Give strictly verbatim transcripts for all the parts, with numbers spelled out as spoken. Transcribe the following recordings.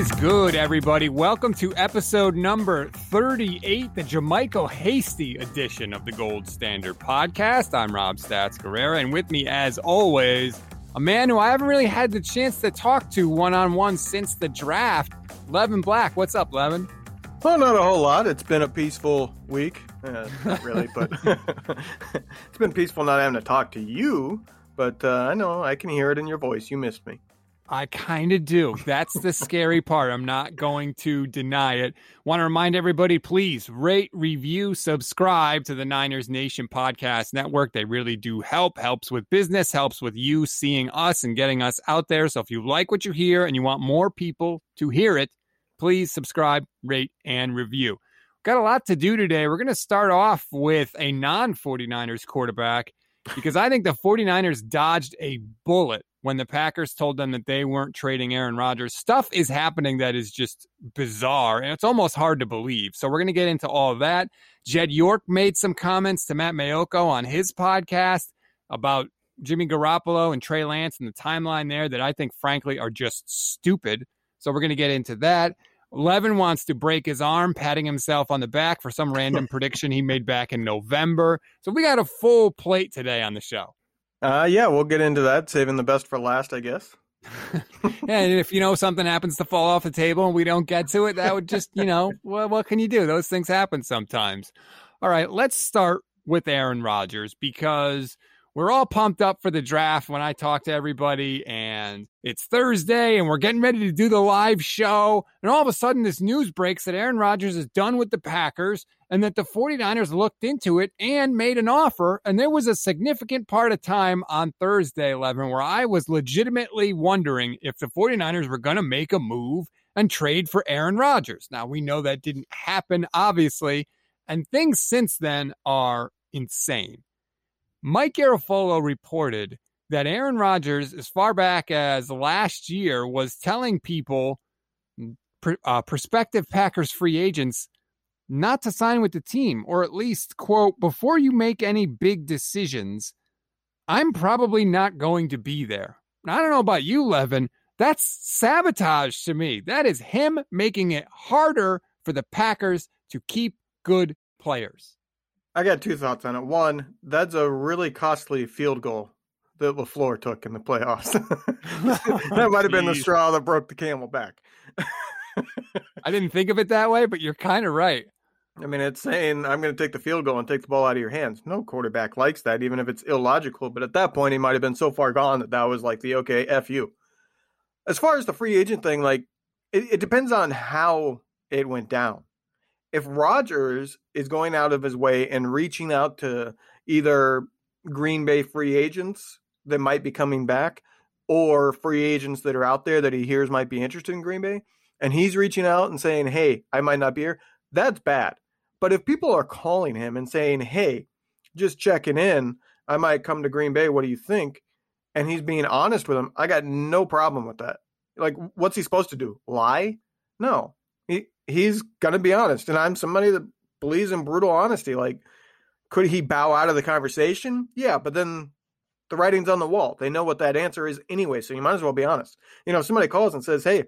is good, everybody. Welcome to episode number thirty-eight, the Ja'Michael Hasty edition of the Gold Standard Podcast. I'm Rob Statz-Guerrera, and with me, as always, a man who I haven't really had the chance to talk to one-on-one since the draft, Levin Black. What's up, Levin? Well, not a whole lot. It's been a peaceful week. Uh, not really, but it's been peaceful not having to talk to you, but uh, I know I can hear it in your voice. You missed me. I kind of do. That's the scary part. I'm not going to deny it. Want to remind everybody, please rate, review, subscribe to the Niners Nation Podcast Network. They really do help. Helps with business, helps with you seeing us and getting us out there. So if you like what you hear and you want more people to hear it, please subscribe, rate, and review. Got a lot to do today. We're going to start off with a non forty-niners quarterback because I think the forty-niners dodged a bullet when the Packers told them that they weren't trading Aaron Rodgers. Stuff is happening that is just bizarre, and it's almost hard to believe. So we're going to get into all that. Jed York made some comments to Matt Mayoko on his podcast about Jimmy Garoppolo and Trey Lance and the timeline there that I think, frankly, are just stupid. So we're going to get into that. Levin wants to break his arm, patting himself on the back for some random prediction he made back in November. So we got a full plate today on the show. Uh, yeah, we'll get into that. Saving the best for last, I guess. And if, you know, something happens to fall off the table and we don't get to it, that would just, you know, well, what can you do? Those things happen sometimes. All right, let's start with Aaron Rodgers because we're all pumped up for the draft when I talk to everybody, and it's Thursday and we're getting ready to do the live show. And all of a sudden this news breaks that Aaron Rodgers is done with the Packers and that the forty-niners looked into it and made an offer. And there was a significant part of time on Thursday, Levin, where I was legitimately wondering if the forty-niners were going to make a move and trade for Aaron Rodgers. Now, we know that didn't happen, obviously, and things since then are insane. Mike Garafolo reported that Aaron Rodgers, as far back as last year, was telling people, uh, prospective Packers free agents, not to sign with the team, or at least, quote, before you make any big decisions, I'm probably not going to be there. And I don't know about you, Levin. That's sabotage to me. That is him making it harder for the Packers to keep good players. I got two thoughts on it. One, that's a really costly field goal that LaFleur took in the playoffs. That might have been the straw that broke the camel back. I didn't think of it that way, but you're kind of right. I mean, it's saying, I'm going to take the field goal and take the ball out of your hands. No quarterback likes that, even if it's illogical. But at that point, he might have been so far gone that that was like the, okay, F you. As far as the free agent thing, like it, it depends on how it went down. If Rodgers is going out of his way and reaching out to either Green Bay free agents that might be coming back or free agents that are out there that he hears might be interested in Green Bay, and he's reaching out and saying, hey, I might not be here, that's bad. But if people are calling him and saying, hey, just checking in, I might come to Green Bay, what do you think? And he's being honest with them, I got no problem with that. Like, what's he supposed to do? Lie? No. He, he's going to be honest. And I'm somebody that believes in brutal honesty. Like, could he bow out of the conversation? Yeah. But then the writing's on the wall. They know what that answer is anyway. So you might as well be honest. You know, if somebody calls and says, hey,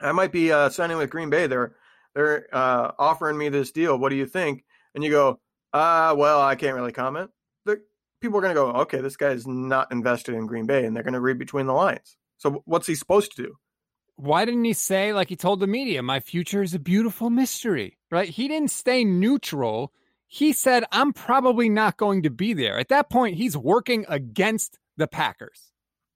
I might be uh, signing with Green Bay. They're, they're uh, offering me this deal. What do you think? And you go, uh, well, I can't really comment. They're, people are going to go, okay, this guy is not invested in Green Bay, and they're going to read between the lines. So what's he supposed to do? Why didn't he say, like he told the media, my future is a beautiful mystery, right? He didn't stay neutral. He said, I'm probably not going to be there. At that point, he's working against the Packers.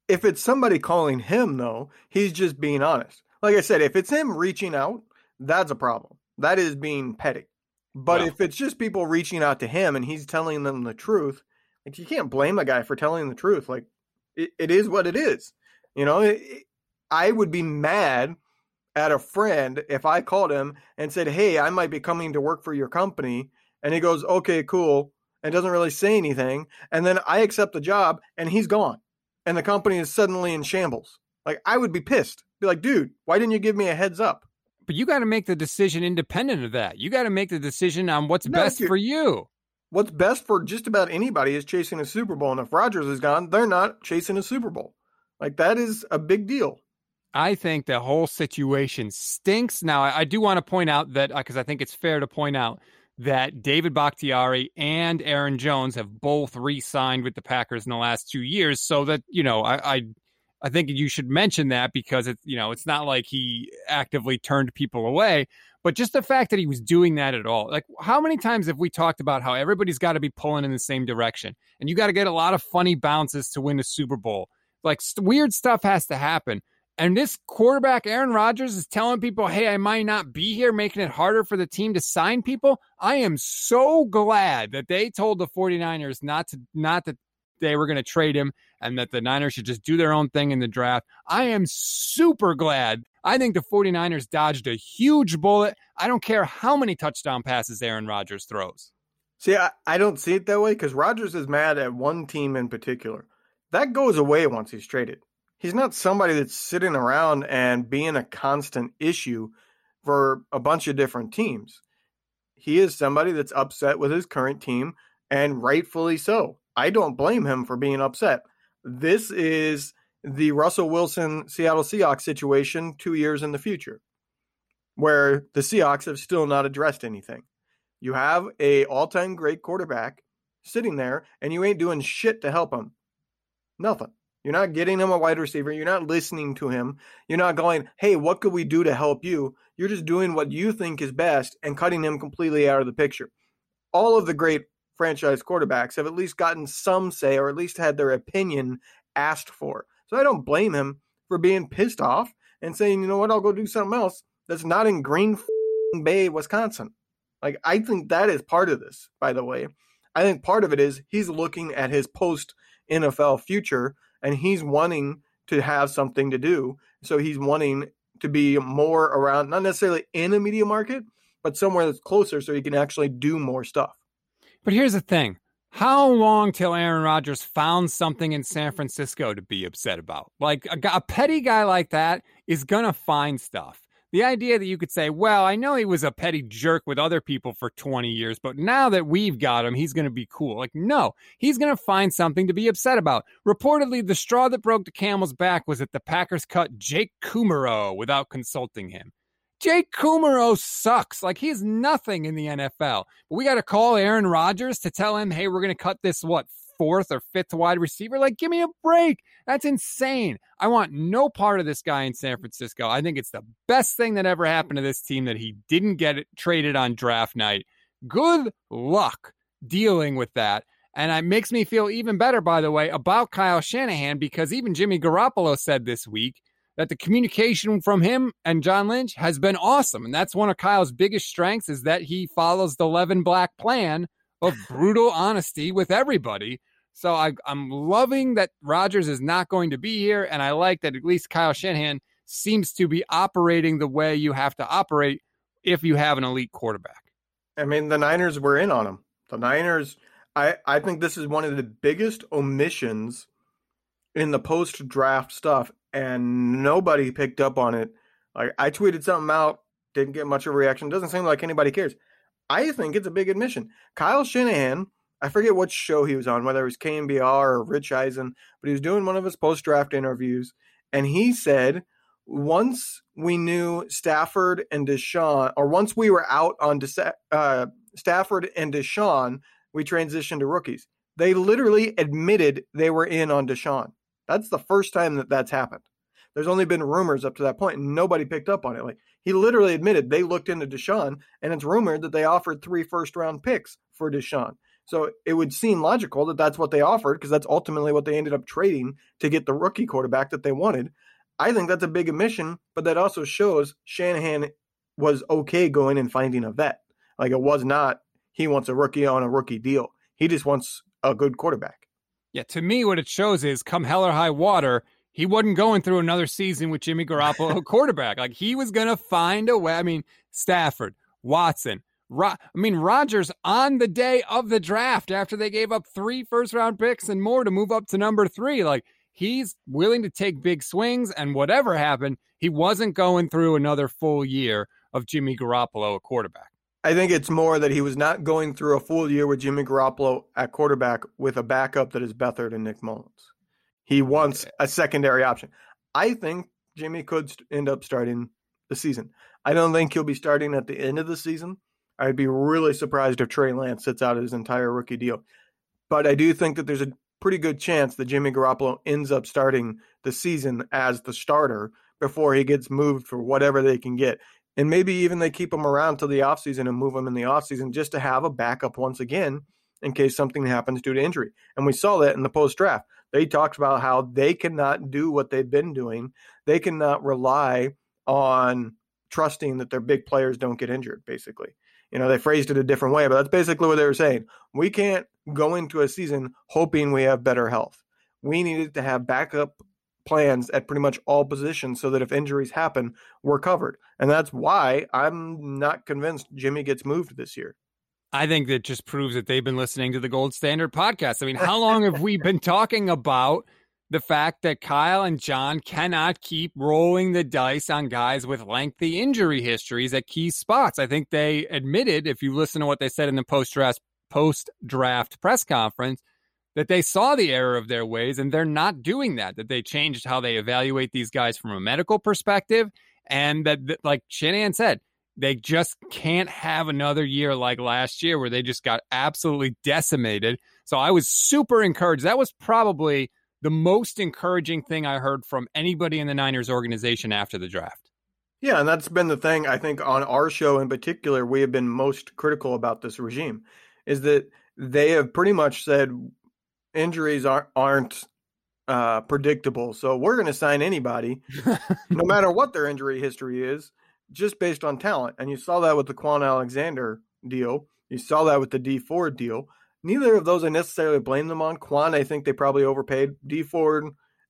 If it's somebody calling him, though, he's just being honest. Like I said, if it's him reaching out, that's a problem. That is being petty. But wow. If it's just people reaching out to him and he's telling them the truth, like, you can't blame a guy for telling the truth. Like, it, it is what it is. You know, it, it, I would be mad at a friend if I called him and said, hey, I might be coming to work for your company. And he goes, okay, cool. And doesn't really say anything. And then I accept the job and he's gone. And the company is suddenly in shambles. Like, I would be pissed. Be like, dude, why didn't you give me a heads up? But you got to make the decision independent of that. You got to make the decision on what's no, best for you. What's best for just about anybody is chasing a Super Bowl. And if Rodgers is gone, they're not chasing a Super Bowl. Like, that is a big deal. I think the whole situation stinks. Now, I, I do want to point out that, because uh, I think it's fair to point out that David Bakhtiari and Aaron Jones have both re-signed with the Packers in the last two years. So that, you know, I, I, I think you should mention that, because it's, you know, it's not like he actively turned people away, but just the fact that he was doing that at all. Like, how many times have we talked about how everybody's got to be pulling in the same direction, and you got to get a lot of funny bounces to win the Super Bowl? Like, st- weird stuff has to happen. And this quarterback, Aaron Rodgers, is telling people, hey, I might not be here, making it harder for the team to sign people. I am so glad that they told the 49ers not to, not that they were going to trade him, and that the Niners should just do their own thing in the draft. I am super glad. I think the 49ers dodged a huge bullet. I don't care how many touchdown passes Aaron Rodgers throws. See, I, I don't see it that way, because Rodgers is mad at one team in particular. That goes away once he's traded. He's not somebody that's sitting around and being a constant issue for a bunch of different teams. He is somebody that's upset with his current team, and rightfully so. I don't blame him for being upset. This is the Russell Wilson Seattle Seahawks situation two years in the future, where the Seahawks have still not addressed anything. You have a all-time great quarterback sitting there, and you ain't doing shit to help him. Nothing. You're not getting him a wide receiver. You're not listening to him. You're not going, hey, what could we do to help you? You're just doing what you think is best and cutting him completely out of the picture. All of the great franchise quarterbacks have at least gotten some say, or at least had their opinion asked for. So I don't blame him for being pissed off and saying, you know what, I'll go do something else that's not in Green Bay, Wisconsin. Like, I think that is part of this, by the way. I think part of it is he's looking at his post-N F L future, and he's wanting to have something to do. So he's wanting to be more around, not necessarily in a media market, but somewhere that's closer so he can actually do more stuff. But here's the thing. How long till Aaron Rodgers found something in San Francisco to be upset about? Like, a, a petty guy like that is going to find stuff. The idea that you could say, well, I know he was a petty jerk with other people for twenty years, but now that we've got him, he's going to be cool. Like, no, he's going to find something to be upset about. Reportedly, the straw that broke the camel's back was that the Packers cut Jake Kumerow without consulting him. Jake Kumerow sucks. Like, he's nothing in the N F L. But we got to call Aaron Rodgers to tell him, hey, we're going to cut this, what, fourth or fifth wide receiver? Like, give me a break. That's insane. I want no part of this guy in San Francisco. I think it's the best thing that ever happened to this team that he didn't get it traded on draft night. Good luck dealing with that. And it makes me feel even better, by the way, about Kyle Shanahan, because even Jimmy Garoppolo said this week that the communication from him and John Lynch has been awesome. And that's one of Kyle's biggest strengths, is that he follows the Levin Black plan of brutal honesty with everybody. So I, I'm loving that Rodgers is not going to be here, and I like that at least Kyle Shanahan seems to be operating the way you have to operate if you have an elite quarterback. I mean, the Niners were in on him. The Niners, I, I think this is one of the biggest omissions in the post-draft stuff, and nobody picked up on it. Like, I tweeted something out, didn't get much of a reaction. Doesn't seem like anybody cares. I think it's a big admission. Kyle Shanahan, I forget what show he was on, whether it was K M B R or Rich Eisen, but he was doing one of his post-draft interviews, and he said, once we knew Stafford and Deshaun, or once we were out on De- uh, Stafford and Deshaun, we transitioned to rookies. They literally admitted they were in on Deshaun. That's the first time that that's happened. There's only been rumors up to that point, and nobody picked up on it. Like, he literally admitted they looked into Deshaun, and it's rumored that they offered three first-round picks for Deshaun. So it would seem logical that that's what they offered, because that's ultimately what they ended up trading to get the rookie quarterback that they wanted. I think that's a big admission, but that also shows Shanahan was okay going and finding a vet. Like, it was not, he wants a rookie on a rookie deal. He just wants a good quarterback. Yeah, to me, what it shows is, come hell or high water, he wasn't going through another season with Jimmy Garoppolo quarterback. Like, he was going to find a way. I mean, Stafford, Watson, Ro- I mean, Rodgers on the day of the draft, after they gave up three first-round picks and more to move up to number three. Like, he's willing to take big swings, and whatever happened, he wasn't going through another full year of Jimmy Garoppolo at quarterback. I think it's more that he was not going through a full year with Jimmy Garoppolo at quarterback with a backup that is Beathard and Nick Mullins. He wants a secondary option. I think Jimmy could end up starting the season. I don't think he'll be starting at the end of the season. I'd be really surprised if Trey Lance sits out his entire rookie deal. But I do think that there's a pretty good chance that Jimmy Garoppolo ends up starting the season as the starter before he gets moved for whatever they can get. And maybe even they keep him around till the offseason and move him in the offseason just to have a backup once again in case something happens due to injury. And we saw that in the post-draft. They talked about how they cannot do what they've been doing. They cannot rely on trusting that their big players don't get injured, basically. You know, they phrased it a different way, but that's basically what they were saying. We can't go into a season hoping we have better health. We needed to have backup plans at pretty much all positions so that if injuries happen, we're covered. And that's why I'm not convinced Jimmy gets moved this year. I think that just proves that they've been listening to the Gold Standard Podcast. I mean, how long have we been talking about the fact that Kyle and John cannot keep rolling the dice on guys with lengthy injury histories at key spots? I think they admitted, if you listen to what they said in the post-draft, post-draft press conference, that they saw the error of their ways and they're not doing that, that they changed how they evaluate these guys from a medical perspective. And that, that like Shanahan said, they just can't have another year like last year where they just got absolutely decimated. So I was super encouraged. That was probably the most encouraging thing I heard from anybody in the Niners organization after the draft. Yeah, and that's been the thing. I think on our show in particular, we have been most critical about this regime, is that they have pretty much said injuries are, aren't uh, predictable. So we're going to sign anybody, no matter what their injury history is, just based on talent. And you saw that with the Quan Alexander deal. You saw that with the Dee Ford deal. Neither of those I necessarily blame them on. Quan, I think they probably overpaid. Dee Ford,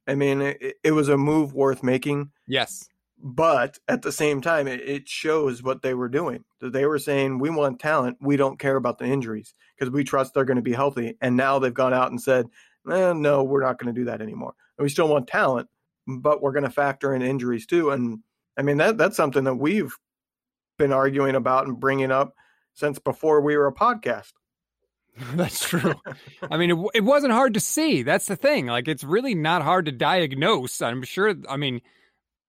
I mean, it, it was a move worth making. Yes. But at the same time, it, it shows what they were doing. They were saying, we want talent. We don't care about the injuries because we trust they're going to be healthy. And now they've gone out and said, eh, no, we're not going to do that anymore. And we still want talent, but we're going to factor in injuries too. And I mean, that that's something that we've been arguing about and bringing up since before we were a podcast. That's true. I mean, it, it wasn't hard to see. That's the thing. Like, it's really not hard to diagnose. I'm sure. I mean,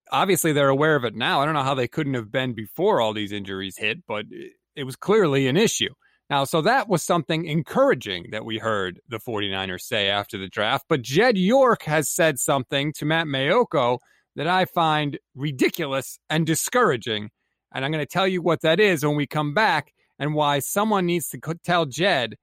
obviously they're aware of it now. I don't know how they couldn't have been before all these injuries hit, but it, it was clearly an issue. Now, so that was something encouraging that we heard the 49ers say after the draft. But Jed York has said something to Matt Mayoko that I find ridiculous and discouraging. And I'm going to tell you what that is when we come back and why someone needs to tell Jed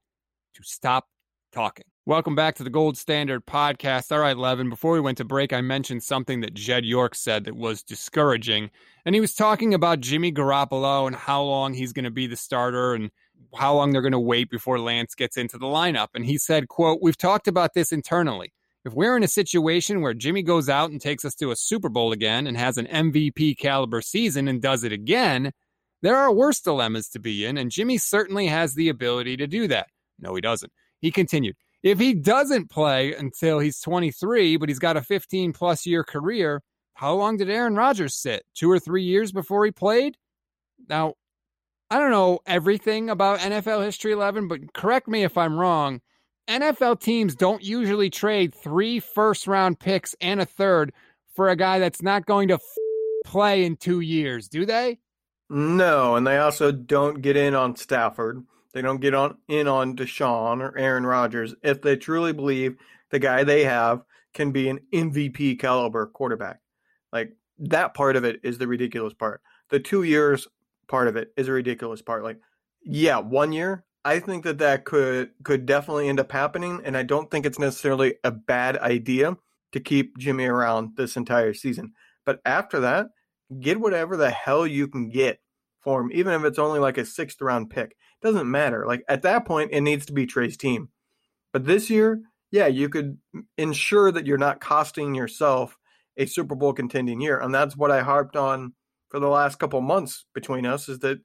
to stop talking. Welcome back to the Gold Standard Podcast. All right, Levin, before we went to break, I mentioned something that Jed York said that was discouraging. And he was talking about Jimmy Garoppolo and how long he's going to be the starter and how long they're going to wait before Lance gets into the lineup. And he said, quote, "We've talked about this internally. If we're in a situation where Jimmy goes out and takes us to a Super Bowl again and has an M V P caliber season and does it again, there are worse dilemmas to be in, and Jimmy certainly has the ability to do that." No, he doesn't. He continued, "If he doesn't play until he's twenty-three, but he's got a fifteen-plus year career, how long did Aaron Rodgers sit? Two or three years before he played?" Now, I don't know everything about N F L history, Levin, but correct me if I'm wrong. N F L teams don't usually trade three first-round picks and a third for a guy that's not going to f- play in two years, do they? No, and they also don't get in on Stafford. They don't get on in on Deshaun or Aaron Rodgers if they truly believe the guy they have can be an M V P caliber quarterback. Like, that part of it is the ridiculous part. The two years part of it is a ridiculous part. Like, yeah, one year, I think that that could, could definitely end up happening, and I don't think it's necessarily a bad idea to keep Jimmy around this entire season. But after that, get whatever the hell you can get for him, even if it's only like a sixth-round pick. It doesn't matter. Like, at that point, it needs to be Trey's team. But this year, yeah, you could ensure that you're not costing yourself a Super Bowl contending year, and that's what I harped on for the last couple months between us, is that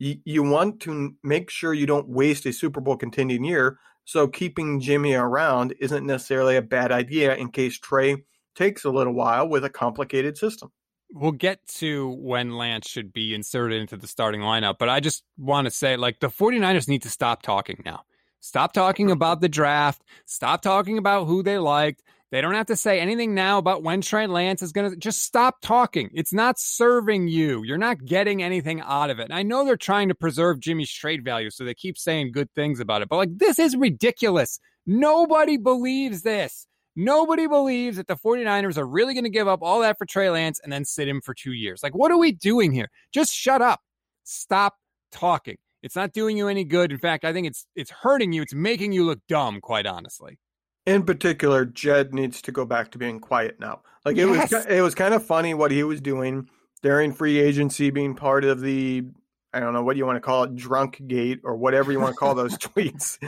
you want to make sure you don't waste a Super Bowl contending year, so keeping Jimmy around isn't necessarily a bad idea in case Trey takes a little while with a complicated system. We'll get to when Lance should be inserted into the starting lineup, but I just want to say, like, the 49ers need to stop talking now. Stop talking about the draft. Stop talking about who they liked. They don't have to say anything now about when Trey Lance is going to just stop talking. It's not serving you. You're not getting anything out of it. And I know they're trying to preserve Jimmy's trade value, so they keep saying good things about it. But like, this is ridiculous. Nobody believes this. Nobody believes that the 49ers are really going to give up all that for Trey Lance and then sit him for two years. Like, what are we doing here? Just shut up. Stop talking. It's not doing you any good. In fact, I think it's it's hurting you. It's making you look dumb, quite honestly. In particular, Jed needs to go back to being quiet now. Like it yes. was it was kind of funny what he was doing during free agency, being part of the, I don't know, what do you want to call it, drunk gate or whatever you want to call those tweets.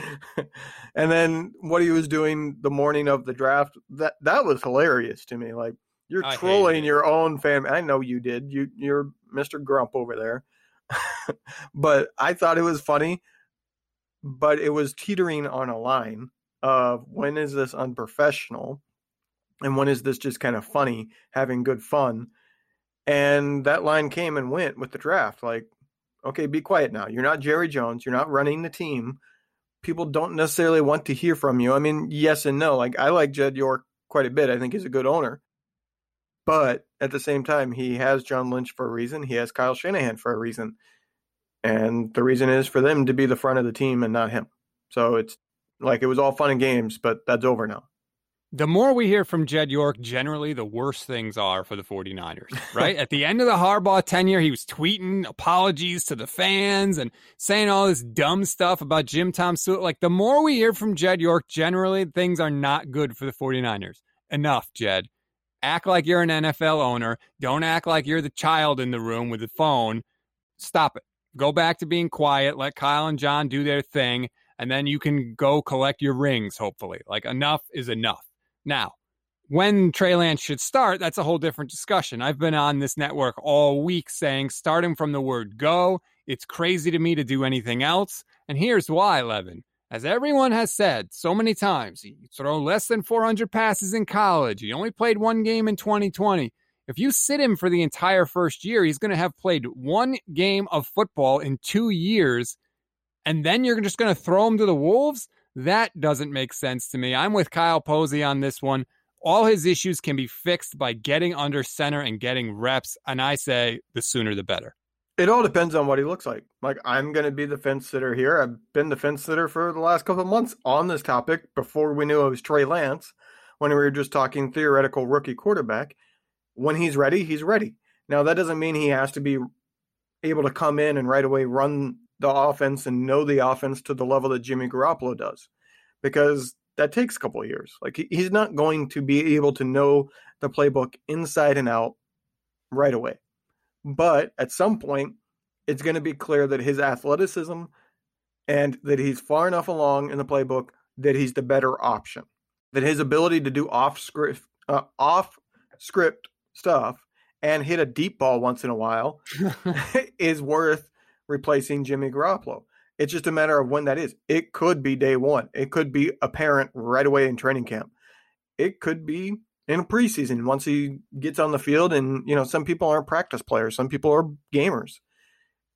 And then what he was doing the morning of the draft, that that was hilarious to me. Like, you're I trolling your own family. I know you did. You you're Mister Grump over there. But I thought it was funny, but it was teetering on a line of when is this unprofessional and when is this just kind of funny, having good fun. And that line came and went with the draft. Like, okay, be quiet now. You're not Jerry Jones. You're not running the team. People don't necessarily want to hear from you. I mean, yes and no. Like, I like Jed York quite a bit. I think he's a good owner. But at the same time, he has John Lynch for a reason. He has Kyle Shanahan for a reason. And the reason is for them to be the front of the team and not him. So it's like, it was all fun and games, but that's over now. The more we hear from Jed York, generally the worse things are for the 49ers, right? At the end of the Harbaugh tenure, he was tweeting apologies to the fans and saying all this dumb stuff about Jim Tom Sewell. Like, the more we hear from Jed York, generally things are not good for the 49ers. Enough, Jed. Act like you're an N F L owner. Don't act like you're the child in the room with the phone. Stop it. Go back to being quiet. Let Kyle and John do their thing. And then you can go collect your rings, hopefully. Like, enough is enough. Now, when Trey Lance should start, that's a whole different discussion. I've been on this network all week saying, starting from the word go, it's crazy to me to do anything else. And here's why, Levin. As everyone has said so many times, you throw less than four hundred passes in college. He only played one game in twenty twenty. If you sit him for the entire first year, he's going to have played one game of football in two years, and then you're just going to throw him to the wolves? That doesn't make sense to me. I'm with Kyle Posey on this one. All his issues can be fixed by getting under center and getting reps, and I say the sooner the better. It all depends on what he looks like. Like, I'm going to be the fence sitter here. I've been the fence sitter for the last couple of months on this topic before we knew it was Trey Lance, when we were just talking theoretical rookie quarterback. When he's ready, he's ready. Now, that doesn't mean he has to be able to come in and right away run the offense and know the offense to the level that Jimmy Garoppolo does, because that takes a couple of years. Like, he's not going to be able to know the playbook inside and out right away. But at some point, it's going to be clear that his athleticism and that he's far enough along in the playbook that he's the better option, that his ability to do off script, uh, off script stuff and hit a deep ball once in a while is worth replacing Jimmy Garoppolo. It's just a matter of when that is. It could be day one. It could be apparent right away in training camp. It could be in preseason, once he gets on the field. And, you know, some people aren't practice players. Some people are gamers.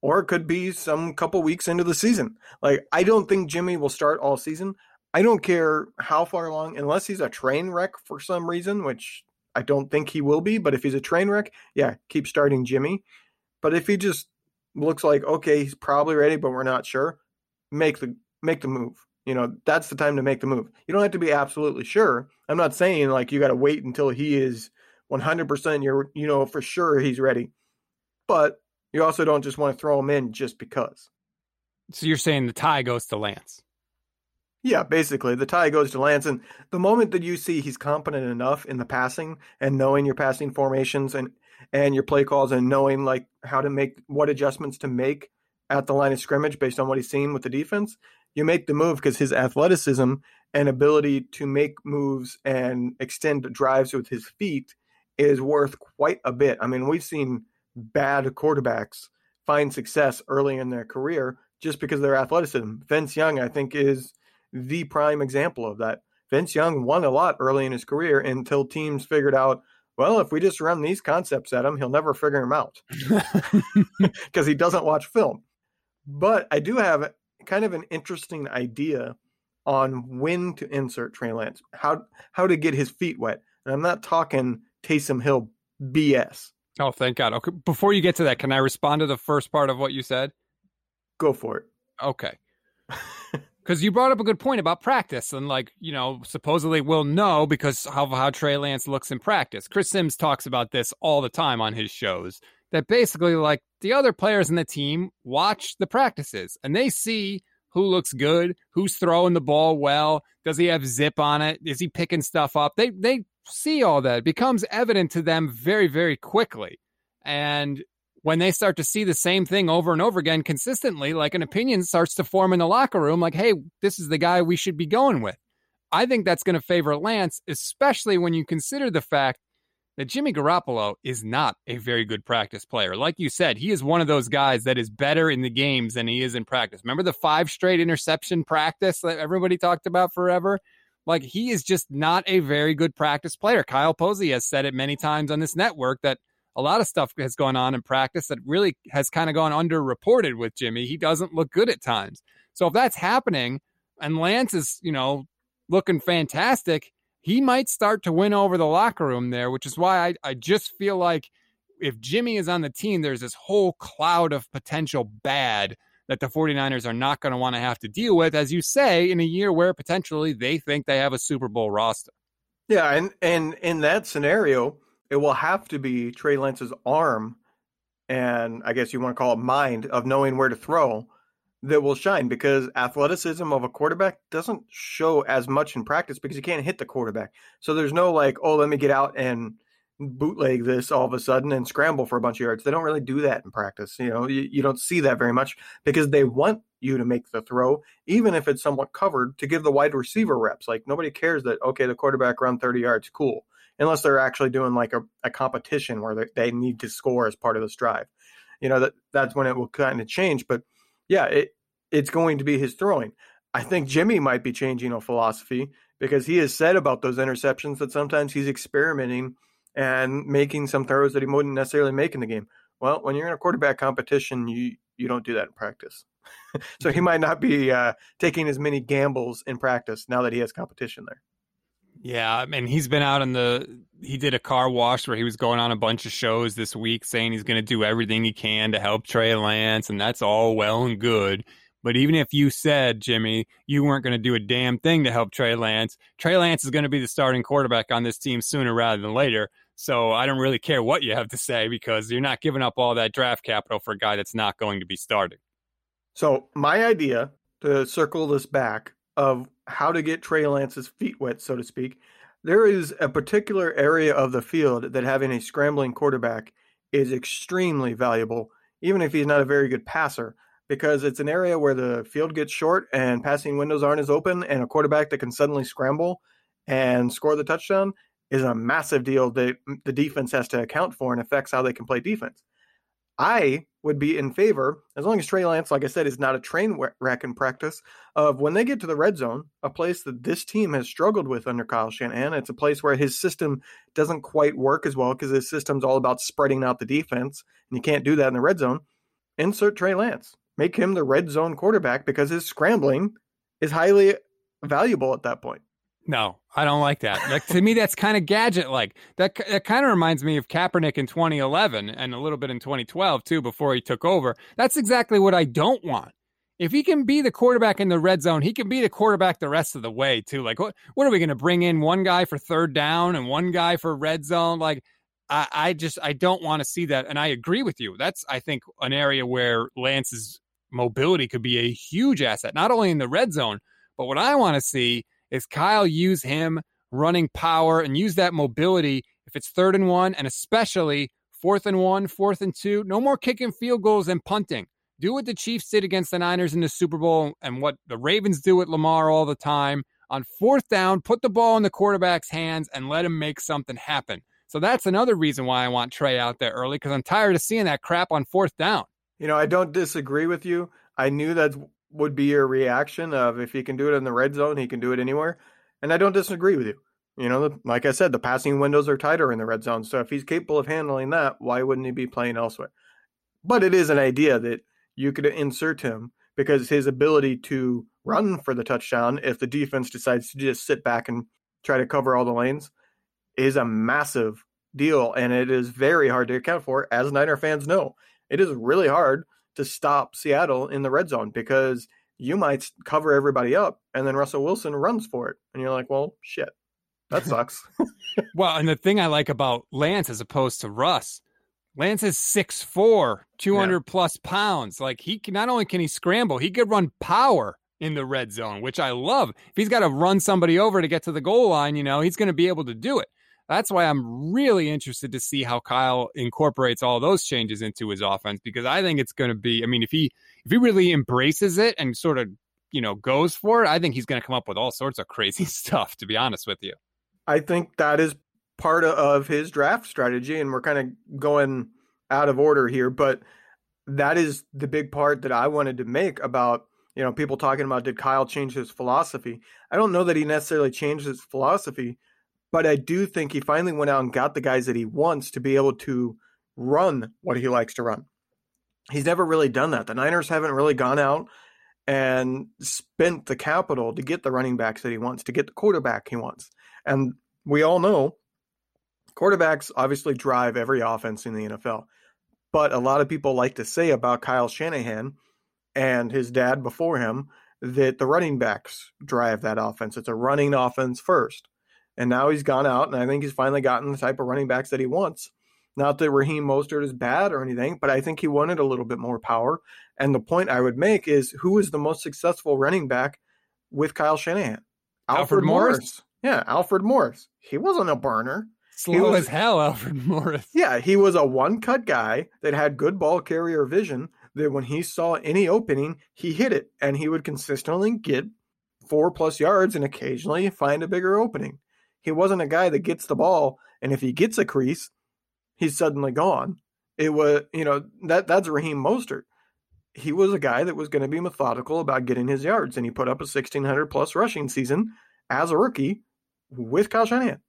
Or it could be some couple weeks into the season. Like, I don't think Jimmy will start all season. I don't care how far along, unless he's a train wreck for some reason, which I don't think he will be. But if he's a train wreck, yeah, keep starting Jimmy. But if he just looks like, okay, he's probably ready, but we're not sure, make the make the move. You know, that's the time to make the move. You don't have to be absolutely sure. I'm not saying, like, you got to wait until he is one hundred percent, you're, you know, for sure he's ready. But you also don't just want to throw him in just because. So you're saying the tie goes to Lance? Yeah, basically. The tie goes to Lance. And the moment that you see he's competent enough in the passing and knowing your passing formations and, and your play calls and knowing, like, how to make what adjustments to make at the line of scrimmage based on what he's seen with the defense, you make the move, because his athleticism and ability to make moves and extend drives with his feet is worth quite a bit. I mean, we've seen bad quarterbacks find success early in their career just because of their athleticism. Vince Young, I think, is the prime example of that. Vince Young won a lot early in his career until teams figured out, well, if we just run these concepts at him, he'll never figure them out because he doesn't watch film. But I do have kind of an interesting idea on when to insert Trey Lance, how how to get his feet wet. And I'm not talking Taysom Hill B S. Oh, thank God. Okay. Before you get to that, can I respond to the first part of what you said? Go for it. Okay. Because you brought up a good point about practice and, like, you know, supposedly we'll know because of how Trey Lance looks in practice. Chris Simms talks about this all the time on his shows, that basically, like, the other players in the team watch the practices and they see who looks good, who's throwing the ball well, does he have zip on it, is he picking stuff up? They they see all that. It becomes evident to them very, very quickly. And when they start to see the same thing over and over again consistently, like, an opinion starts to form in the locker room, like, hey, this is the guy we should be going with. I think that's going to favor Lance, especially when you consider the fact that Jimmy Garoppolo is not a very good practice player. Like you said, he is one of those guys that is better in the games than he is in practice. Remember the five straight interception practice that everybody talked about forever? Like, he is just not a very good practice player. Kyle Posey has said it many times on this network that a lot of stuff has gone on in practice that really has kind of gone underreported with Jimmy. He doesn't look good at times. So if that's happening and Lance is, you know, looking fantastic, he might start to win over the locker room there, which is why I, I just feel like if Jimmy is on the team, there's this whole cloud of potential bad that the 49ers are not going to want to have to deal with, as you say, in a year where potentially they think they have a Super Bowl roster. Yeah, and, and in that scenario, it will have to be Trey Lance's arm, and I guess you want to call it mind, of knowing where to throw, that will shine, because athleticism of a quarterback doesn't show as much in practice because you can't hit the quarterback. So there's no like, oh, let me get out and bootleg this all of a sudden and scramble for a bunch of yards. They don't really do that in practice. You know, you, you don't see that very much because they want you to make the throw, even if it's somewhat covered, to give the wide receiver reps. Like, nobody cares that, okay, the quarterback ran thirty yards, cool. Unless they're actually doing like a, a competition where they, they need to score as part of this drive. You know, that that's when it will kind of change. But, yeah, it it's going to be his throwing. I think Jimmy might be changing a philosophy because he has said about those interceptions that sometimes he's experimenting and making some throws that he wouldn't necessarily make in the game. Well, when you're in a quarterback competition, you, you don't do that in practice. So he might not be uh, taking as many gambles in practice now that he has competition there. Yeah, I mean, he's been out in the – he did a car wash where he was going on a bunch of shows this week saying he's going to do everything he can to help Trey Lance, and that's all well and good. But even if you said, Jimmy, you weren't going to do a damn thing to help Trey Lance, Trey Lance is going to be the starting quarterback on this team sooner rather than later. So I don't really care what you have to say because you're not giving up all that draft capital for a guy that's not going to be starting. So my idea, to circle this back, of how to get Trey Lance's feet wet, so to speak, there is a particular area of the field that having a scrambling quarterback is extremely valuable, even if he's not a very good passer, because it's an area where the field gets short and passing windows aren't as open, and a quarterback that can suddenly scramble and score the touchdown is a massive deal that the defense has to account for and affects how they can play defense. I would be in favor, as long as Trey Lance, like I said, is not a train wreck in practice, of when they get to the red zone, a place that this team has struggled with under Kyle Shanahan. It's a place where his system doesn't quite work as well because his system's all about spreading out the defense, and you can't do that in the red zone. Insert Trey Lance. Make him the red zone quarterback because his scrambling is highly valuable at that point. No, I don't like that. Like, to me, that's kind of gadget-like. That, that kind of reminds me of Kaepernick in twenty eleven and a little bit in twenty twelve, too, before he took over. That's exactly what I don't want. If he can be the quarterback in the red zone, he can be the quarterback the rest of the way, too. Like, what, what are we going to bring in one guy for third down and one guy for red zone? Like, I, I just I don't want to see that, and I agree with you. That's, I think, an area where Lance's mobility could be a huge asset, not only in the red zone, but what I want to see is Kyle use him running power and use that mobility if it's third and one, and especially fourth and one, fourth and two. No more kicking field goals and punting. Do what the Chiefs did against the Niners in the Super Bowl and what the Ravens do with Lamar all the time. On fourth down, put the ball in the quarterback's hands and let him make something happen. So that's another reason why I want Trey out there early, because I'm tired of seeing that crap on fourth down. You know, I don't disagree with you. I knew that's would be your reaction of, if he can do it in the red zone, he can do it anywhere. And I don't disagree with you. You know, like I said, the passing windows are tighter in the red zone. So if he's capable of handling that, why wouldn't he be playing elsewhere? But it is an idea that you could insert him because his ability to run for the touchdown, if the defense decides to just sit back and try to cover all the lanes, is a massive deal. And it is very hard to account for, as Niner fans know. It is really hard to stop Seattle in the red zone because you might cover everybody up and then Russell Wilson runs for it. And you're like, well, shit, that sucks. Well, and the thing I like about Lance as opposed to Russ, Lance is six foot four, two hundred yeah. plus pounds. Like, he can, not only can he scramble, he could run power in the red zone, which I love. If he's got to run somebody over to get to the goal line, you know, he's going to be able to do it. That's why I'm really interested to see how Kyle incorporates all those changes into his offense, because I think it's going to be, I mean, if he, if he really embraces it and sort of, you know, goes for it, I think he's going to come up with all sorts of crazy stuff, to be honest with you. I think that is part of his draft strategy, and we're kind of going out of order here, but that is the big part that I wanted to make about, you know, people talking about, did Kyle change his philosophy? I don't know that he necessarily changed his philosophy, but I do think he finally went out and got the guys that he wants to be able to run what he likes to run. He's never really done that. The Niners haven't really gone out and spent the capital to get the running backs that he wants, to get the quarterback he wants. And we all know quarterbacks obviously drive every offense in the N F L. But a lot of people like to say about Kyle Shanahan and his dad before him that the running backs drive that offense. It's a running offense first. And now he's gone out, and I think he's finally gotten the type of running backs that he wants. Not that Raheem Mostert is bad or anything, but I think he wanted a little bit more power. And the point I would make is, who is the most successful running back with Kyle Shanahan? Alfred, Alfred Morris. Morris. Yeah, Alfred Morris. He wasn't a burner. Slow was, as hell, Alfred Morris. Yeah, he was a one-cut guy that had good ball carrier vision, that when he saw any opening, he hit it, and he would consistently get four-plus yards and occasionally find a bigger opening. He wasn't a guy that gets the ball, and if he gets a crease, he's suddenly gone. It was, you know, that that's Raheem Mostert. He was a guy that was going to be methodical about getting his yards, and he put up a sixteen hundred plus rushing season as a rookie with Kyle Shanahan.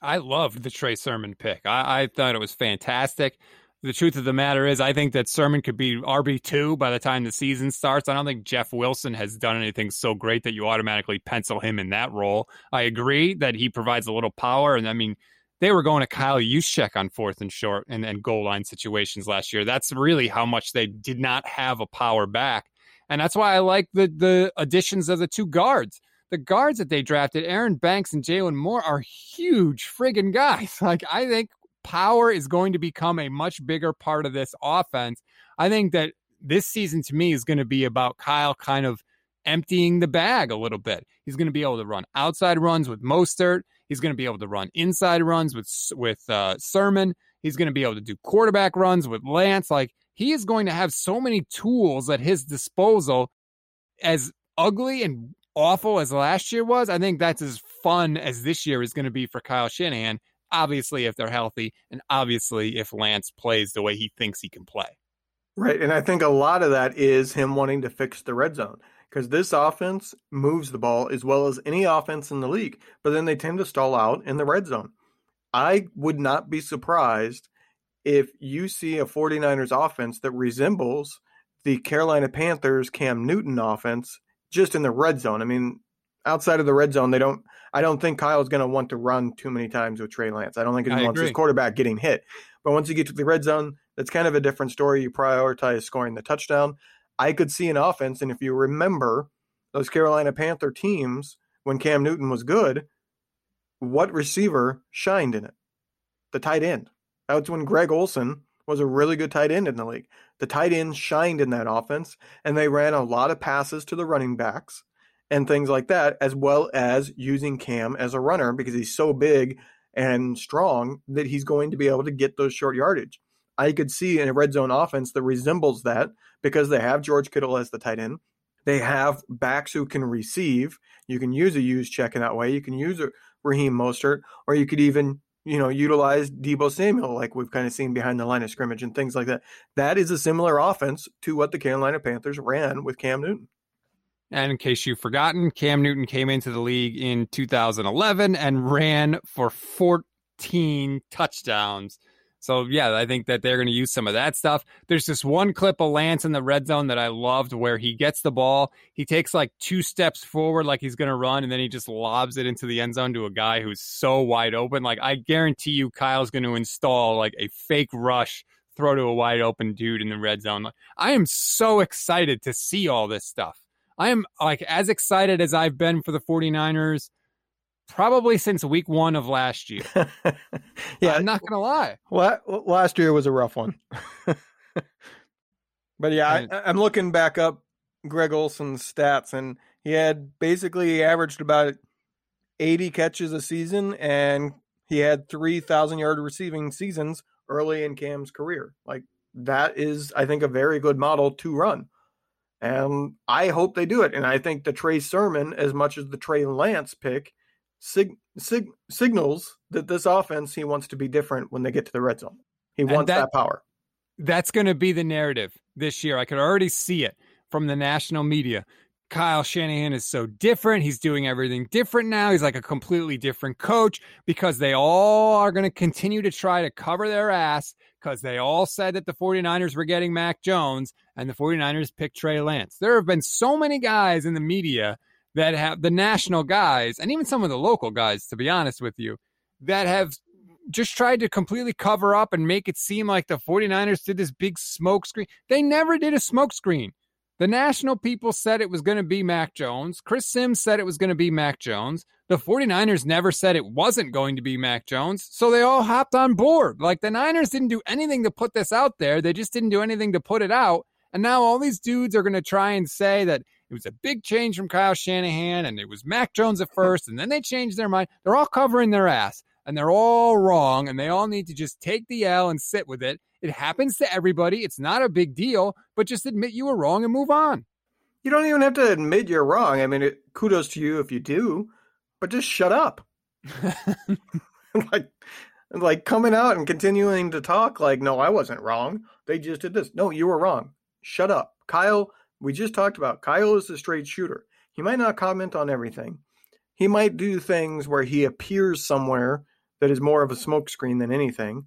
I loved the Trey Sermon pick. I, I thought it was fantastic. The truth of the matter is, I think that Sermon could be R B two by the time the season starts. I don't think Jeff Wilson has done anything so great that you automatically pencil him in that role. I agree that he provides a little power. And, I mean, they were going to Kyle Juszczyk on fourth and short and, and goal line situations last year. That's really how much they did not have a power back. And that's why I like the the additions of the two guards. The guards that they drafted, Aaron Banks and Jalen Moore, are huge friggin' guys. Like, I think power is going to become a much bigger part of this offense. I think that this season, to me, is going to be about Kyle kind of emptying the bag a little bit. He's going to be able to run outside runs with Mostert. He's going to be able to run inside runs with with uh, Sermon. He's going to be able to do quarterback runs with Lance. Like, he is going to have so many tools at his disposal. As ugly and awful as last year was, I think that's as fun as this year is going to be for Kyle Shanahan. Obviously, if they're healthy, and obviously if Lance plays the way he thinks he can play. Right, and I think a lot of that is him wanting to fix the red zone, because this offense moves the ball as well as any offense in the league, but then they tend to stall out in the red zone. I would not be surprised if you see a 49ers offense that resembles the Carolina Panthers Cam Newton offense just in the red zone. I mean, outside of the red zone, they don't. I don't think Kyle's going to want to run too many times with Trey Lance. I don't think he wants his quarterback getting hit. But once you get to the red zone, that's kind of a different story. You prioritize scoring the touchdown. I could see an offense, and if you remember those Carolina Panther teams when Cam Newton was good, what receiver shined in it? The tight end. That was when Greg Olsen was a really good tight end in the league. The tight end shined in that offense, and they ran a lot of passes to the running backs and things like that, as well as using Cam as a runner because he's so big and strong that he's going to be able to get those short yardage. I could see in a red zone offense that resembles that because they have George Kittle as the tight end. They have backs who can receive. You can use a use check in that way. You can use a Raheem Mostert, or you could even, you know, utilize Deebo Samuel like we've kind of seen behind the line of scrimmage and things like that. That is a similar offense to what the Carolina Panthers ran with Cam Newton. And in case you've forgotten, Cam Newton came into the league in two thousand eleven and ran for fourteen touchdowns. So, yeah, I think that they're going to use some of that stuff. There's this one clip of Lance in the red zone that I loved where he gets the ball. He takes like two steps forward like he's going to run, and then he just lobs it into the end zone to a guy who's so wide open. Like, I guarantee you Kyle's going to install like a fake rush throw to a wide open dude in the red zone. Like, I am so excited to see all this stuff. I am like as excited as I've been for the 49ers probably since week one of last year. Yeah, I'm not going to lie. Well, last year was a rough one. But yeah, I, I'm looking back up Greg Olson's stats, and he had basically he averaged about eighty catches a season, and he had three thousand yard receiving seasons early in Cam's career. Like that is, I think, a very good model to run. And I hope they do it. And I think the Trey Sermon, as much as the Trey Lance pick, Sig, sig, signals that this offense, he wants to be different when they get to the red zone. He and wants that, that power. That's going to be the narrative this year. I could already see it from the national media. Kyle Shanahan is so different. He's doing everything different now. He's like a completely different coach because they all are going to continue to try to cover their ass because they all said that the 49ers were getting Mac Jones and the 49ers picked Trey Lance. There have been so many guys in the media that have the national guys and even some of the local guys, to be honest with you, that have just tried to completely cover up and make it seem like the 49ers did this big smoke screen. They never did a smoke screen. The national people said it was going to be Mac Jones. Chris Simms said it was going to be Mac Jones. The 49ers never said it wasn't going to be Mac Jones. So they all hopped on board. Like the Niners didn't do anything to put this out there. They just didn't do anything to put it out. And now all these dudes are going to try and say that it was a big change from Kyle Shanahan and it was Mac Jones at first and then they changed their mind. They're all covering their ass and they're all wrong and they all need to just take the L and sit with it. It happens to everybody. It's not a big deal, but just admit you were wrong and move on. You don't even have to admit you're wrong. I mean, it, kudos to you if you do, but just shut up. like, like coming out and continuing to talk like, no, I wasn't wrong. They just did this. No, you were wrong. Shut up. Kyle, we just talked about Kyle is a straight shooter. He might not comment on everything. He might do things where he appears somewhere that is more of a smokescreen than anything.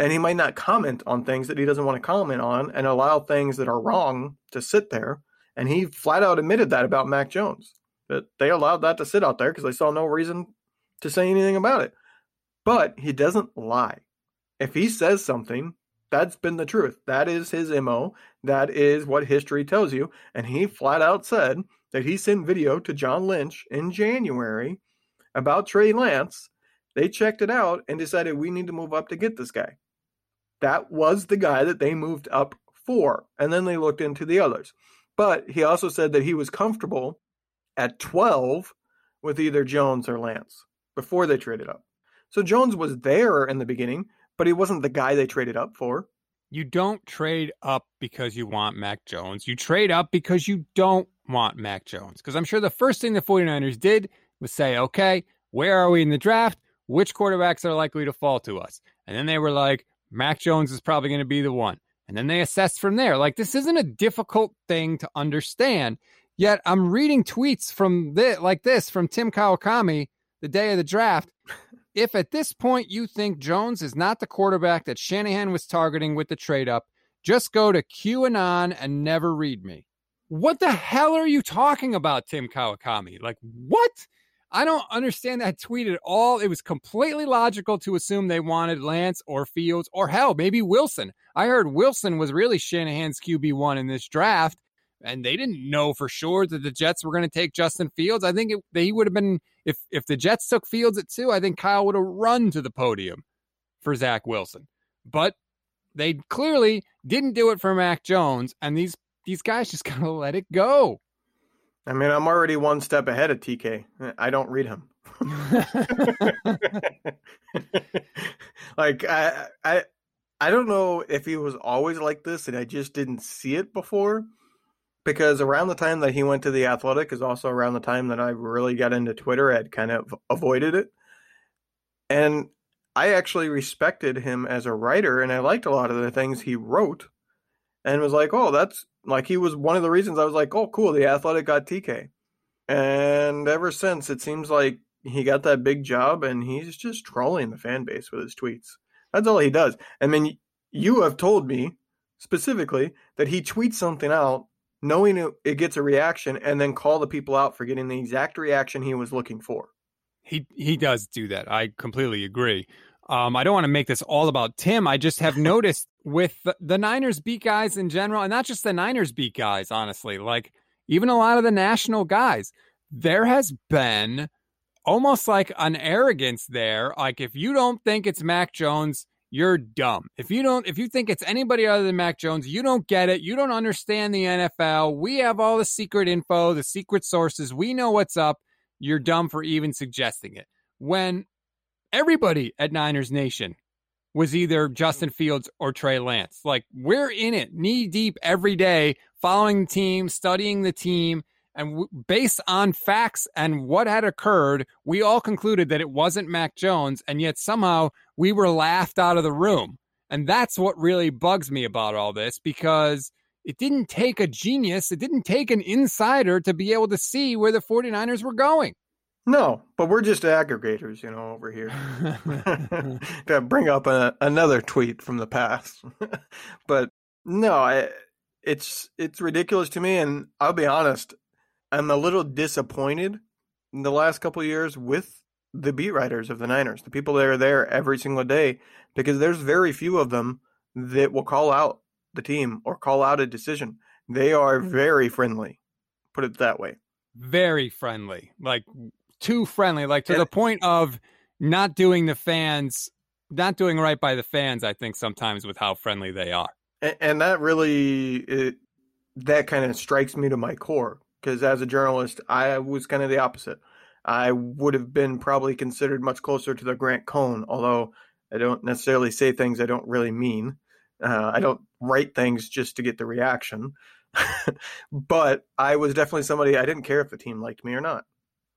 And he might not comment on things that he doesn't want to comment on and allow things that are wrong to sit there. And he flat out admitted that about Mac Jones, that they allowed that to sit out there because they saw no reason to say anything about it. But he doesn't lie. If he says something, that's been the truth. That is his M O. That is what history tells you. And he flat out said that he sent video to John Lynch in January about Trey Lance. They checked it out and decided we need to move up to get this guy. That was the guy that they moved up for. And then they looked into the others. But he also said that he was comfortable at twelve with either Jones or Lance before they traded up. So Jones was there in the beginning, but he wasn't the guy they traded up for. You don't trade up because you want Mac Jones. You trade up because you don't want Mac Jones. Because I'm sure the first thing the 49ers did was say, okay, where are we in the draft? Which quarterbacks are likely to fall to us? And then they were like, Mac Jones is probably going to be the one. And then they assessed from there. Like, this isn't a difficult thing to understand. Yet I'm reading tweets from this, like this from Tim Kawakami the day of the draft. If at this point you think Jones is not the quarterback that Shanahan was targeting with the trade-up, just go to QAnon and never read me. What the hell are you talking about, Tim Kawakami? Like, what? I don't understand that tweet at all. It was completely logical to assume they wanted Lance or Fields or, hell, maybe Wilson. I heard Wilson was really Shanahan's Q B one in this draft, and they didn't know for sure that the Jets were going to take Justin Fields. I think it, they would have been, if if the Jets took Fields at two, I think Kyle would have run to the podium for Zach Wilson. But they clearly didn't do it for Mac Jones, and these, these guys just got to let it go. I mean, I'm already one step ahead of T K. I don't read him. like, I, I, I don't know if he was always like this, and I just didn't see it before. Because around the time that he went to The Athletic is also around the time that I really got into Twitter. I'd kind of avoided it. And I actually respected him as a writer, and I liked a lot of the things he wrote. And was like, oh, that's, like, he was one of the reasons I was like, oh, cool, The Athletic got T K. And ever since, it seems like he got that big job, and he's just trolling the fan base with his tweets. That's all he does. I mean, you have told me specifically that he tweets something out knowing it gets a reaction and then call the people out for getting the exact reaction he was looking for. He he does do that. I completely agree. Um, I don't want to make this all about Tim. I just have noticed with the, the Niners beat guys in general, and not just the Niners beat guys, honestly, like even a lot of the national guys, there has been almost like an arrogance there. Like if you don't think it's Mac Jones, you're dumb. If you don't, if you think it's anybody other than Mac Jones, you don't get it. You don't understand the N F L. We have all the secret info, the secret sources. We know what's up. You're dumb for even suggesting it. When everybody at Niners Nation was either Justin Fields or Trey Lance. Like we're in it knee deep every day, following the team, studying the team. And w- based on facts and what had occurred, we all concluded that it wasn't Mac Jones. And yet somehow we were laughed out of the room. And that's what really bugs me about all this, because it didn't take a genius. It didn't take an insider to be able to see where the 49ers were going. No, but we're just aggregators, you know, over here. To bring up a, another tweet from the past. But no, I, it's it's ridiculous to me. And I'll be honest, I'm a little disappointed in the last couple of years with the beat writers of the Niners, the people that are there every single day, because there's very few of them that will call out the team or call out a decision. They are very friendly, put it that way. Very friendly, like too friendly, like to the point of not doing the fans, not doing right by the fans, I think sometimes with how friendly they are. And, and that really, it, that kind of strikes me to my core, because as a journalist, I was kind of the opposite. I would have been probably considered much closer to the Grant Cohn, although I don't necessarily say things I don't really mean. Uh, I don't write things just to get the reaction. But I was definitely somebody, I didn't care if the team liked me or not.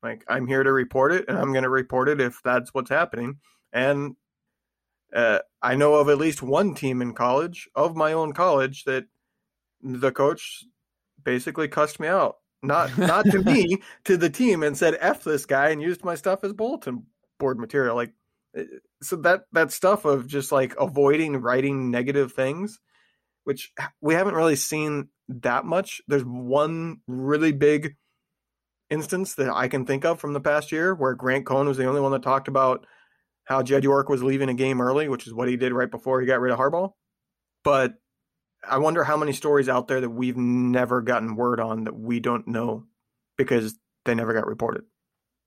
Like, I'm here to report it, and I'm going to report it if that's what's happening. And uh, I know of at least one team in college, of my own college, that the coach basically cussed me out. Not not to me, to the team, and said, F this guy, and used my stuff as bulletin board material. Like, so that, that stuff of just, like, avoiding writing negative things, which we haven't really seen that much. There's one really big instance that I can think of from the past year where Grant Cohn was the only one that talked about how Jed York was leaving a game early, which is what he did right before he got rid of Harbaugh. But I wonder how many stories out there that we've never gotten word on that we don't know because they never got reported.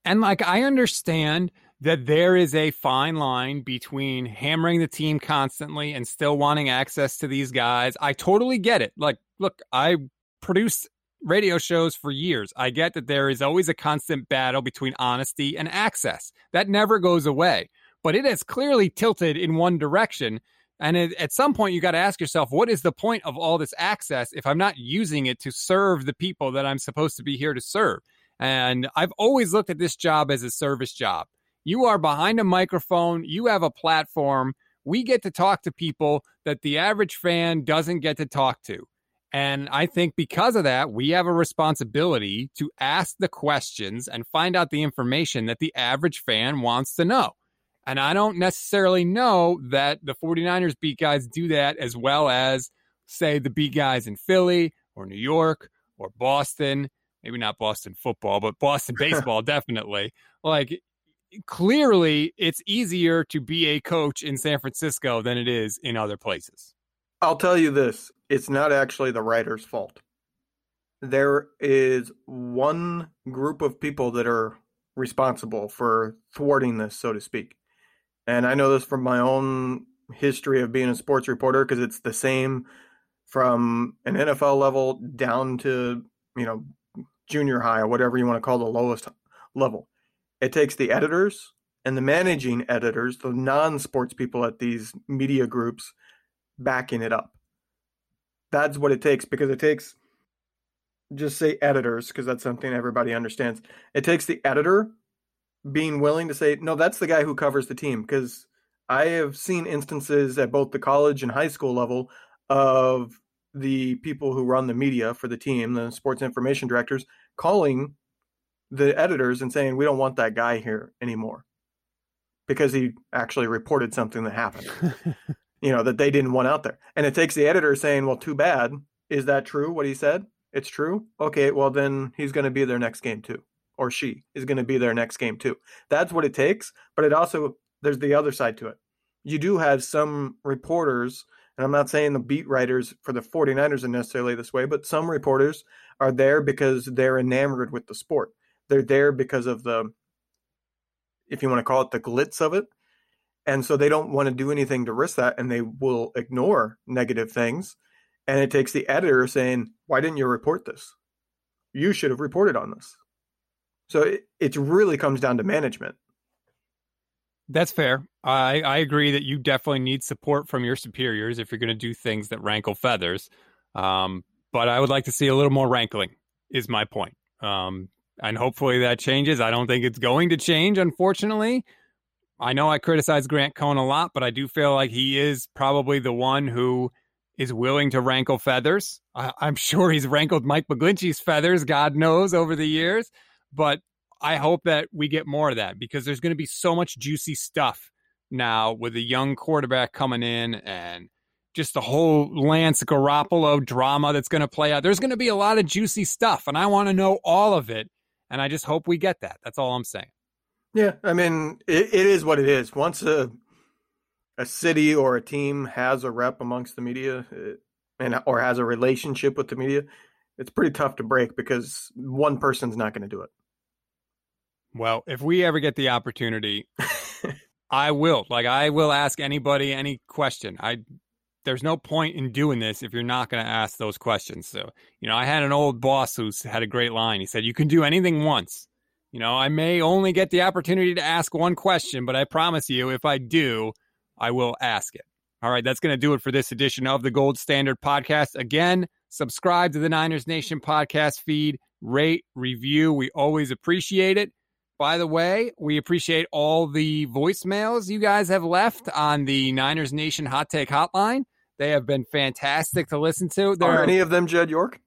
And like, I understand that there is a fine line between hammering the team constantly and still wanting access to these guys. I totally get it. Like, look, I produced radio shows for years. I get that there is always a constant battle between honesty and access. That never goes away. But it has clearly tilted in one direction. And it, at some point, you got to ask yourself, what is the point of all this access if I'm not using it to serve the people that I'm supposed to be here to serve? And I've always looked at this job as a service job. You are behind a microphone. You have a platform. We get to talk to people that the average fan doesn't get to talk to. And I think because of that, we have a responsibility to ask the questions and find out the information that the average fan wants to know. And I don't necessarily know that the 49ers beat guys do that as well as, say, the beat guys in Philly or New York or Boston. Maybe not Boston football, but Boston baseball, definitely. Like, clearly, it's easier to be a coach in San Francisco than it is in other places. I'll tell you this. It's not actually the writer's fault. There is one group of people that are responsible for thwarting this, so to speak. And I know this from my own history of being a sports reporter, because it's the same from an N F L level down to, you know, junior high or whatever you want to call the lowest level. It takes the editors and the managing editors, the non-sports people at these media groups, backing it up. That's what it takes, because it takes, just say editors, because that's something everybody understands. It takes the editor being willing to say, no, that's the guy who covers the team. Because I have seen instances at both the college and high school level of the people who run the media for the team, the sports information directors, calling the editors and saying, we don't want that guy here anymore. because he actually reported something that happened, you know, that they didn't want out there. And it takes the editor saying, well, too bad. Is that true? What he said? It's true. Okay. Well, then he's going to be their next game too, or she is going to be their next game too. That's what it takes. But it also, there's the other side to it. You do have some reporters, and I'm not saying the beat writers for the 49ers are necessarily this way, but some reporters are there because they're enamored with the sport. They're there because of the, if you want to call it, the glitz of it. And so they don't want to do anything to risk that, and they will ignore negative things. And it takes the editor saying, why didn't you report this? You should have reported on this. So it, it really comes down to management. That's fair. I, I agree that you definitely need support from your superiors if you're going to do things that rankle feathers. Um, but I would like to see a little more rankling is my point. Um, and hopefully that changes. I don't think it's going to change, unfortunately. I know I criticize Grant Cohn a lot, but I do feel like he is probably the one who is willing to rankle feathers. I, I'm sure he's rankled Mike McGlinchey's feathers, God knows, over the years. But I hope that we get more of that, because there's going to be so much juicy stuff now with a young quarterback coming in and just the whole Lance Garoppolo drama that's going to play out. There's going to be a lot of juicy stuff, and I want to know all of it, and I just hope we get that. That's all I'm saying. Yeah, I mean, it, it is what it is. Once a a city or a team has a rep amongst the media it, and or has a relationship with the media, it's pretty tough to break, because one person's not going to do it. Well, if we ever get the opportunity, I will. Like, I will ask anybody any question. I There's no point in doing this if you're not going to ask those questions. So, you know, I had an old boss who had a great line. He said, you can do anything once. You know, I may only get the opportunity to ask one question, but I promise you, if I do, I will ask it. All right, that's going to do it for this edition of the Gold Standard Podcast. Again, subscribe to the Niners Nation podcast feed, rate, review. We always appreciate it. By the way, we appreciate all the voicemails you guys have left on the Niners Nation Hot Take Hotline. They have been fantastic to listen to. There Are any of them Jed York?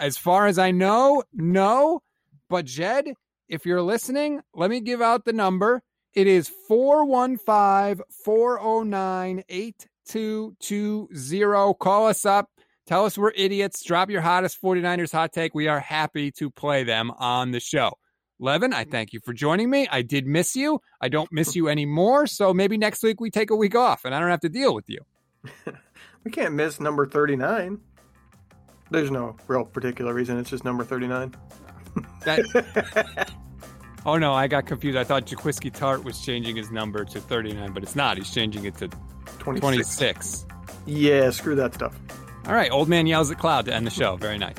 As far as I know, no. But Jed, if you're listening, let me give out the number. It is four one five, four oh nine, eight two two oh. Call us up. Tell us we're idiots. Drop your hottest 49ers hot take. We are happy to play them on the show. Levin, I thank you for joining me. I did miss you. I don't miss you anymore, so maybe next week we take a week off and I don't have to deal with you. We can't miss number thirty-nine. There's no real particular reason. It's just number thirty-nine. That... Oh, no, I got confused. I thought Jaquiski Tart was changing his number to thirty-nine, but it's not. He's changing it to twenty-six. twenty-six. Yeah, screw that stuff. All right, Old Man Yells at Cloud to end the show. Very nice.